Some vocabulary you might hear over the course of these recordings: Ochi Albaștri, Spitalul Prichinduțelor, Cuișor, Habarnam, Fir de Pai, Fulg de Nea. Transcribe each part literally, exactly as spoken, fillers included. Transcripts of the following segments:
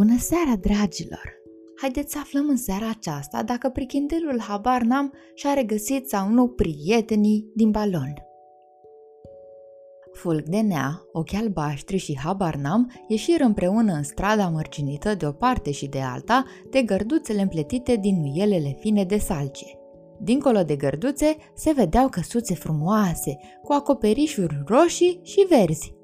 Bună seara, dragilor! Haideți să aflăm în seara aceasta dacă prichindelul Habarnam și-a regăsit sau nu prietenii din balon. Fulg de Nea, Ochi Albaștri și Habarnam ieșiră împreună în strada mărginită de o parte și de alta de gărduțele împletite din nuielele fine de salcie. Dincolo de gărduțe se vedeau căsuțe frumoase, cu acoperișuri roșii și verzi.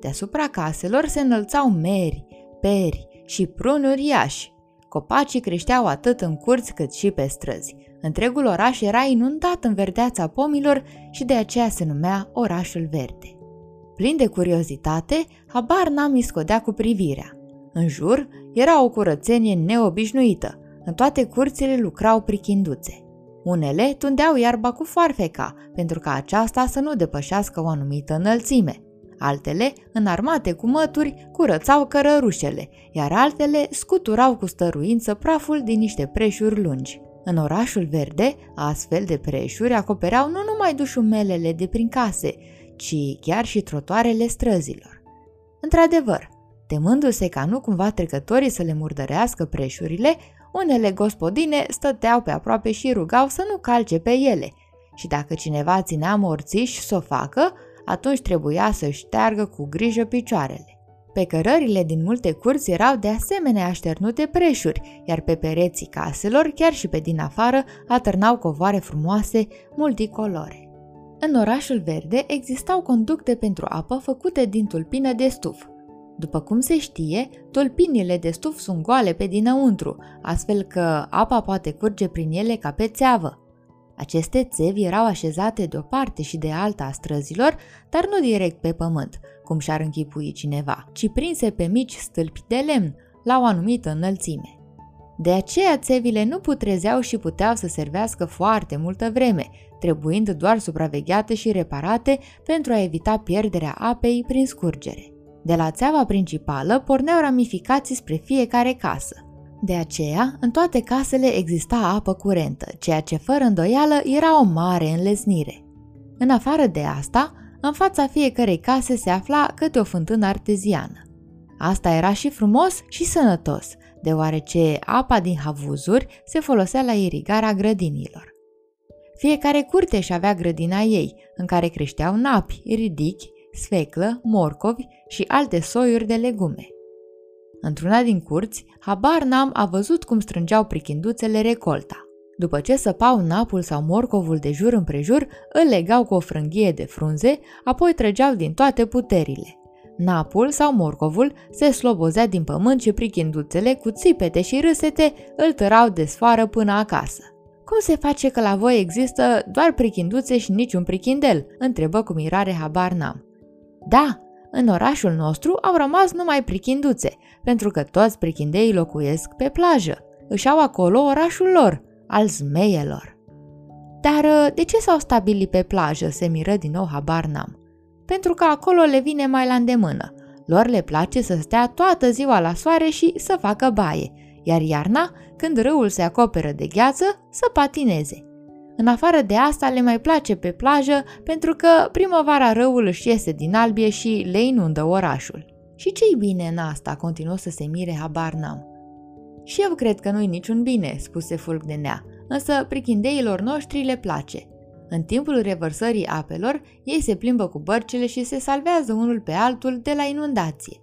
Deasupra caselor se înălțau meri, peri și pruni uriași. Copacii creșteau atât în curți cât și pe străzi. Întregul oraș era inundat în verdeața pomilor și de aceea se numea Orașul Verde. Plin de curiozitate, Habarnam îi scodea cu privirea. În jur era o curățenie neobișnuită. În toate curțile lucrau prichinduțe. Unele tundeau iarba cu foarfeca, pentru ca aceasta să nu depășească o anumită înălțime. Altele, înarmate cu mături, curățau cărărușele, iar altele scuturau cu stăruință praful din niște preșuri lungi. În Orașul Verde, astfel de preșuri acopereau nu numai dușumelele de prin case, ci chiar și trotoarele străzilor. Într-adevăr, temându-se ca nu cumva trecătorii să le murdărească preșurile, unele gospodine stăteau pe aproape și rugau să nu calce pe ele, și dacă cineva ținea morțiși să o facă, atunci trebuia să șteargă cu grijă picioarele. Pe cărările din multe curți erau de asemenea așternute preșuri, iar pe pereții caselor, chiar și pe din afară, atârnau covoare frumoase, multicolore. În Orașul Verde existau conducte pentru apă făcute din tulpină de stuf. După cum se știe, tulpinile de stuf sunt goale pe dinăuntru, astfel că apa poate curge prin ele ca pe țeavă. Aceste țevi erau așezate de o parte și de alta a străzilor, dar nu direct pe pământ, cum și-ar închipui cineva, ci prinse pe mici stâlpi de lemn, la o anumită înălțime. De aceea țevile nu putrezeau și puteau să servească foarte multă vreme, trebuind doar supravegheate și reparate pentru a evita pierderea apei prin scurgere. De la țeava principală porneau ramificații spre fiecare casă. De aceea, în toate casele exista apă curentă, ceea ce fără îndoială era o mare înlesnire. În afară de asta, în fața fiecărei case se afla câte o fântână arteziană. Asta era și frumos și sănătos, deoarece apa din havuzuri se folosea la irigarea grădinilor. Fiecare curte își avea grădina ei, în care creșteau napi, ridichi, sfeclă, morcovi și alte soiuri de legume. Într-una din curți, Habarnam a văzut cum strângeau prichinduțele recolta. După ce săpau napul sau morcovul de jur împrejur, îl legau cu o frânghie de frunze, apoi trăgeau din toate puterile. Napul sau morcovul se slobozea din pământ și prichinduțele, cu țipete și râsete, îl tărau de sfoară până acasă. "Cum se face că la voi există doar prichinduțe și niciun prichindel?" întrebă cu mirare Habarnam. "Da! În orașul nostru au rămas numai prichinduțe, pentru că toți prichindeii locuiesc pe plajă. Își au acolo orașul lor, al zmeilor." "Dar de ce s-au stabilit pe plajă?" se miră din nou Habarnam. "Pentru că acolo le vine mai la îndemână. Lor le place să stea toată ziua la soare și să facă baie, iar iarna, când râul se acoperă de gheață, să patineze. În afară de asta le mai place pe plajă pentru că primăvara râul își iese din albie și le inundă orașul." "Și ce-i bine în asta?" continuă să se mire Habarnam. "Și eu cred că nu-i niciun bine," spuse Fulg de Nea, "însă prichindeilor noștri le place. În timpul revărsării apelor, ei se plimbă cu bărcile și se salvează unul pe altul de la inundație.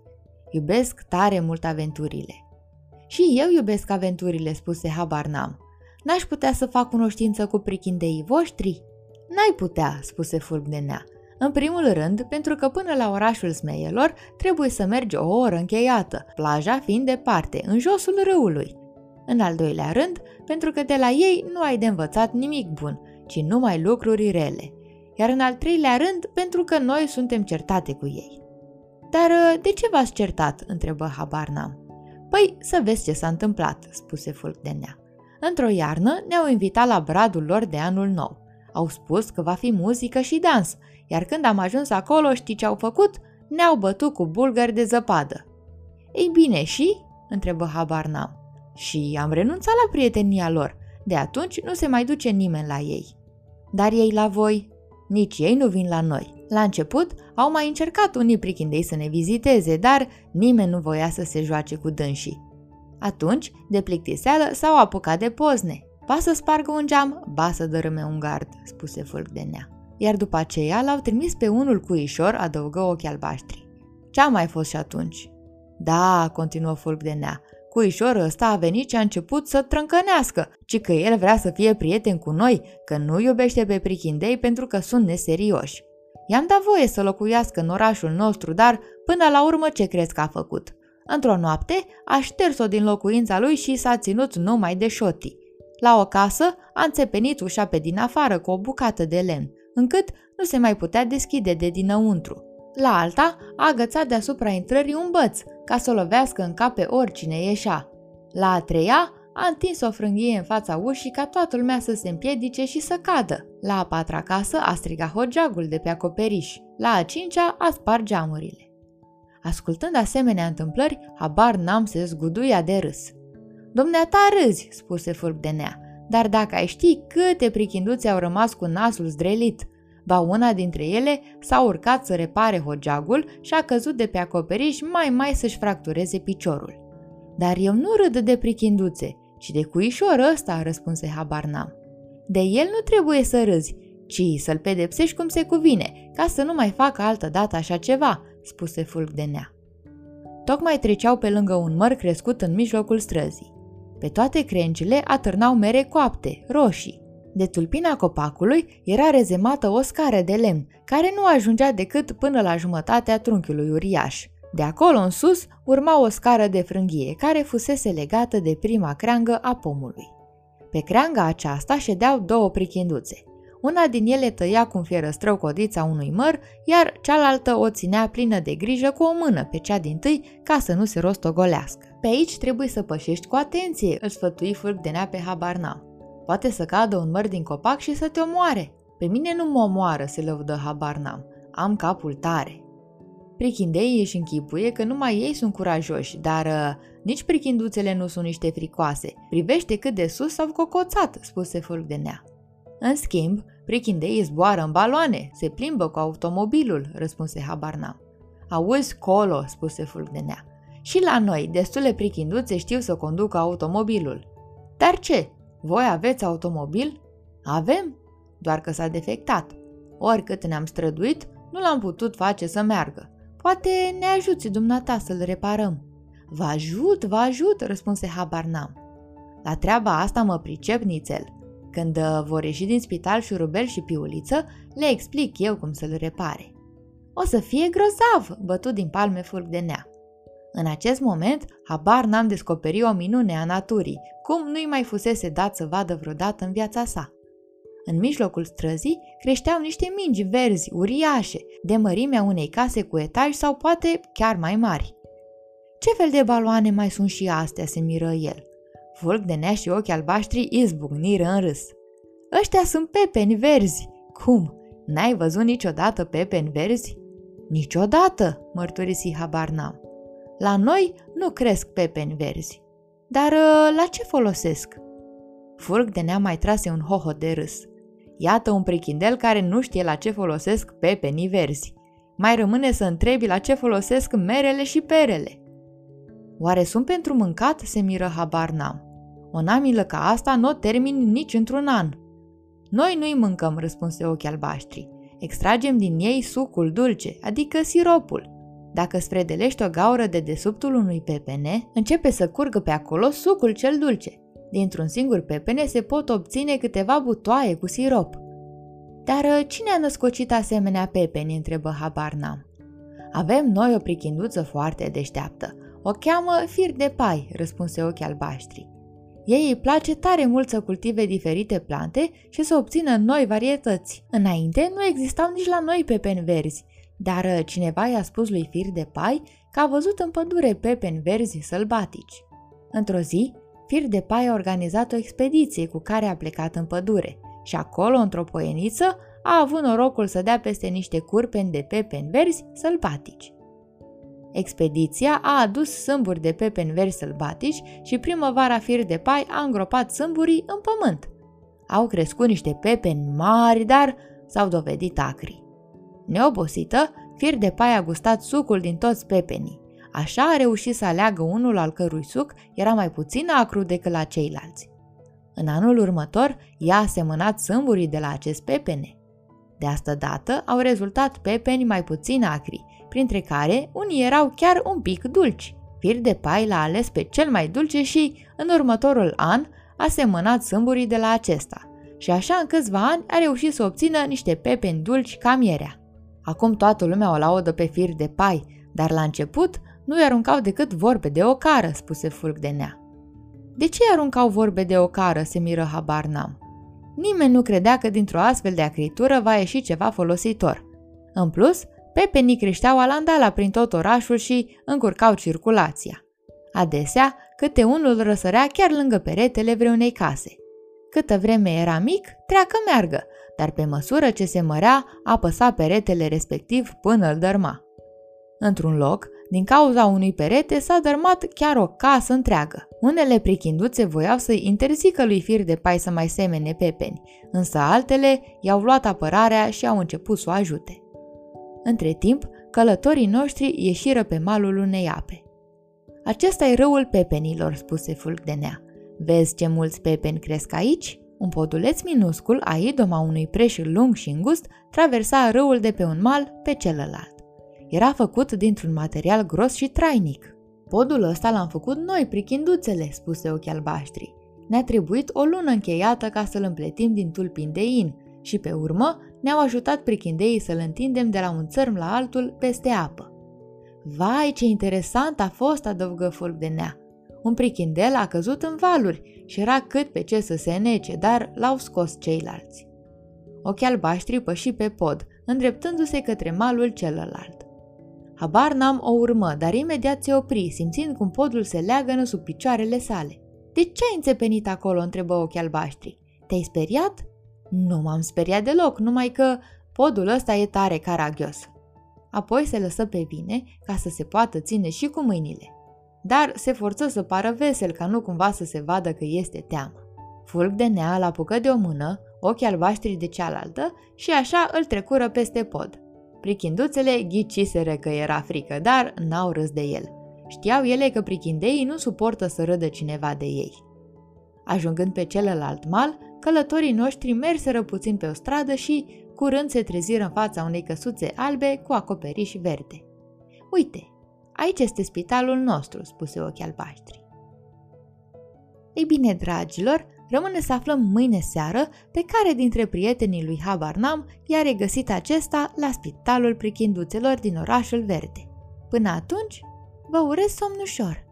Iubesc tare mult aventurile." "Și eu iubesc aventurile," spuse Habarnam. "N-aș putea să fac cunoștință cu prichindeii voștri?" "N-ai putea," spuse Fulg de Nea. "În primul rând, pentru că până la orașul zmeilor trebuie să mergi o oră încheiată, plaja fiind departe, în josul râului. În al doilea rând, pentru că de la ei nu ai de învățat nimic bun, ci numai lucruri rele. Iar în al treilea rând, pentru că noi suntem certate cu ei." "Dar de ce v-ați certat?" întrebă Habarnam. "Păi, să vezi ce s-a întâmplat," spuse Fulg de Nea. "Într-o iarnă ne-au invitat la bradul lor de anul nou. Au spus că va fi muzică și dans, iar când am ajuns acolo, știi ce au făcut? Ne-au bătut cu bulgări de zăpadă." "Ei bine, și?" întrebă Habarnam. "Și am renunțat la prietenia lor. De atunci nu se mai duce nimeni la ei." "Dar ei la voi?" "Nici ei nu vin la noi. La început au mai încercat unii prichindei să ne viziteze, dar nimeni nu voia să se joace cu dânsii. Atunci, de plictiseală, s-au apucat de pozne. Ba să spargă un geam, ba să dărâme un gard, spuse Fulg de Nea. Iar după aceea l-au trimis pe unul Cuișor, adăugă Ochi Albaștri. Ce-a mai fost și atunci? Da, continuă Fulg de Nea, Cuișorul ăsta a venit și a început să trâncănească, ci că el vrea să fie prieten cu noi, că nu iubește pe prichindei pentru că sunt neserioși. I-am dat voie să locuiască în orașul nostru, dar până la urmă ce crezi că a făcut? Într-o noapte a șters-o din locuința lui și s-a ținut numai de șotii. La o casă a înțepenit ușa pe din afară cu o bucată de lemn, încât nu se mai putea deschide de dinăuntru. La alta a agățat deasupra intrării un băț, ca să o lovească în cap pe oricine ieșea. La a treia a întins o frânghie în fața ușii ca toată lumea să se împiedice și să cadă. La a patra casă a strigat hogeagul de pe acoperiș. La a cincea a spart geamurile. Ascultând asemenea întâmplări, Habarnam se zguduia de râs. Dumneata râzi, spuse Fulg de Nea, dar dacă ai ști câte prichinduțe au rămas cu nasul zdrelit. Ba una dintre ele s-a urcat să repare hogeagul și a căzut de pe acoperiș mai mai să-și fractureze piciorul. Dar eu nu râd de prichinduțe, ci de Cuișorul ăsta, răspunse Habarnam. De el nu trebuie să râzi, ci să-l pedepsești cum se cuvine, ca să nu mai facă altă dată așa ceva, spuse Fulg de Nea. Tocmai treceau pe lângă un măr crescut în mijlocul străzii. Pe toate crengile atârnau mere coapte, roșii. De tulpina copacului era rezemată o scară de lemn, care nu ajungea decât până la jumătatea trunchiului uriaș. De acolo în sus urma o scară de frânghie, care fusese legată de prima creangă a pomului. Pe creanga aceasta ședeau două prichinduțe. Una din ele tăia cu un fierăstrău codița unui măr, iar cealaltă o ținea plină de grijă cu o mână pe cea dintâi ca să nu se rostogolească. Pe aici trebuie să pășești cu atenție, își sfătui Fulg de Nea pe Habarnam. Poate să cadă un măr din copac și să te omoare. Pe mine nu mă omoară, se lăudă Habarnam. Am capul tare. Prichindeii își închipuie că numai ei sunt curajoși, dar uh, nici prichinduțele nu sunt niște fricoase. Privește cât de sus s-au cocoțat, spuse Fulg de Nea. În schimb, prichindeii zboară în baloane, se plimbă cu automobilul, răspunse Habarnam. Auzi colo, spuse Fulg de Nea. Și la noi, destule prichinduțe știu să conducă automobilul. Dar ce? Voi aveți automobil? Avem, doar că s-a defectat. Oricât ne-am străduit, nu l-am putut face să meargă. Poate ne ajuți dumneata să-l reparăm. Vă ajut, vă ajut, răspunse Habarnam. La treaba asta mă pricep nițel. Când vor ieși din spital șurubel și piuliță, le explic eu cum să-l repare. O să fie grozav, bătut din palme Fulg de Nea. În acest moment, Habarnam descoperi o minune a naturii, cum nu-i mai fusese dat să vadă vreodată în viața sa. În mijlocul străzii creșteau niște mingi verzi, uriașe, de mărimea unei case cu etaj sau poate chiar mai mari. Ce fel de baloane mai sunt și astea, se miră el. Fulg de Nea și Ochi Albaștri izbucniră în râs. Ăștia sunt pepeni verzi. Cum? N-ai văzut niciodată pepeni verzi? Niciodată, mărturisi Habarnam. La noi nu cresc pepeni verzi. Dar la ce folosesc? Fulg de Nea mai trase un hoho de râs. Iată un prichindel care nu știe la ce folosesc pepenii verzi. Mai rămâne să întrebi la ce folosesc merele și perele. Oare sunt pentru mâncat? Se miră Habarnam. O namilă ca asta n-o termin nici într-un an. Noi nu-i mâncăm, răspunse Ochi Albaștri. Extragem din ei sucul dulce, adică siropul. Dacă sfredelești o gaură de dedesubtul unui pepene, începe să curgă pe acolo sucul cel dulce. Dintr-un singur pepene se pot obține câteva butoaie cu sirop. Dar cine a născocit asemenea pepeni? Întrebă Habarnam. Avem noi o prichinduță foarte deșteaptă. O cheamă Fir de Pai, răspunse Ochi Albaștri. Ei îi place tare mult să cultive diferite plante și să obțină noi varietăți. Înainte nu existau nici la noi pepeni verzi. Dar cineva i-a spus lui Fir de Pai că a văzut în pădure pepeni verzi sălbatici. Într-o zi, Fir de Pai a organizat o expediție cu care a plecat în pădure și acolo, într-o poieniță, a avut norocul să dea peste niște curpeni de pepeni verzi sălbatici. Expediția a adus sâmburi de pepeni verzi sălbatici și primăvara Fir de Pai a îngropat sâmburii în pământ. Au crescut niște pepeni mari, dar s-au dovedit acri. Neobosită, Fir de Pai a gustat sucul din toți pepenii. Așa a reușit să aleagă unul al cărui suc era mai puțin acru decât la ceilalți. În anul următor, ea a semănat sâmburii de la acest pepene. De asta dată au rezultat pepeni mai puțin acri, printre care unii erau chiar un pic dulci. Fir de Pai l-a ales pe cel mai dulce și, în următorul an, a semănat sâmburii de la acesta. Și așa, în câțiva ani, a reușit să obțină niște pepeni dulci ca mierea. Acum toată lumea o laudă pe Fir de Pai, dar la început nu-i aruncau decât vorbe de ocară, spuse Fulg de Nea. De ce aruncau vorbe de ocară, se miră Habarnam. Nimeni nu credea că dintr-o astfel de acritură va ieși ceva folositor. În plus, pepenii creșteau alandala prin tot orașul și încurcau circulația. Adesea, câte unul răsărea chiar lângă peretele vreunei case. Câtă vreme era mic, treacă-meargă, dar pe măsură ce se mărea, apăsa peretele respectiv până îl dărma. Într-un loc, din cauza unui perete s-a dărmat chiar o casă întreagă. Unele prichinduțe voiau să-i interzică lui Fir de Pai să mai semene pepeni, însă altele i-au luat apărarea și au început să o ajute. Între timp, călătorii noștri ieșiră pe malul unei ape. Acesta-i râul pepenilor, spuse Fulg de Nea. Vezi ce mulți pepeni cresc aici? Un poduleț minuscul, a idoma unui preș lung și îngust, traversa râul de pe un mal pe celălalt. Era făcut dintr-un material gros și trainic. Podul ăsta l-am făcut noi, prichinduțele, spuse Ochi Albaștri. Ne-a trebuit o lună încheiată ca să-l împletim din tulpini de in și pe urmă ne-au ajutat prichindeii să-l întindem de la un țărm la altul peste apă. Vai, ce interesant a fost, adăugă Fulg de Nea. Un prichindel a căzut în valuri și era cât pe ce să se nece, dar l-au scos ceilalți. Ochi Albaștri păși pe pod, îndreptându-se către malul celălalt. Habarnam o urmă, dar imediat se opri, simțind cum podul se leagănă sub picioarele sale. De ce ai înțepenit acolo?" întrebă Ochi Albaștri. Te-ai speriat?" Nu m-am speriat deloc, numai că podul ăsta e tare caragios." Apoi se lăsă pe vine ca să se poată ține și cu mâinile. Dar se forță să pară vesel ca nu cumva să se vadă că este teamă. Fulg de Nea l-apucă de o mână, Ochi Albaștri de cealaltă și așa îl trecură peste pod. Prichinduțele ghiciseră că era frică, dar n-au râs de el. Știau ele că prichindeii nu suportă să râdă cineva de ei. Ajungând pe celălalt mal, călătorii noștri merseră puțin pe o stradă și curând se treziră în fața unei căsuțe albe cu acoperiș verde. Uite, aici este spitalul nostru, spuse Ochi Albaștri. Ei bine, dragilor, rămâne să aflăm mâine seară pe care dintre prietenii lui Habarnam i-a regăsit acesta la Spitalul Prichinduțelor din Orașul Verde. Până atunci, vă urez somn ușor!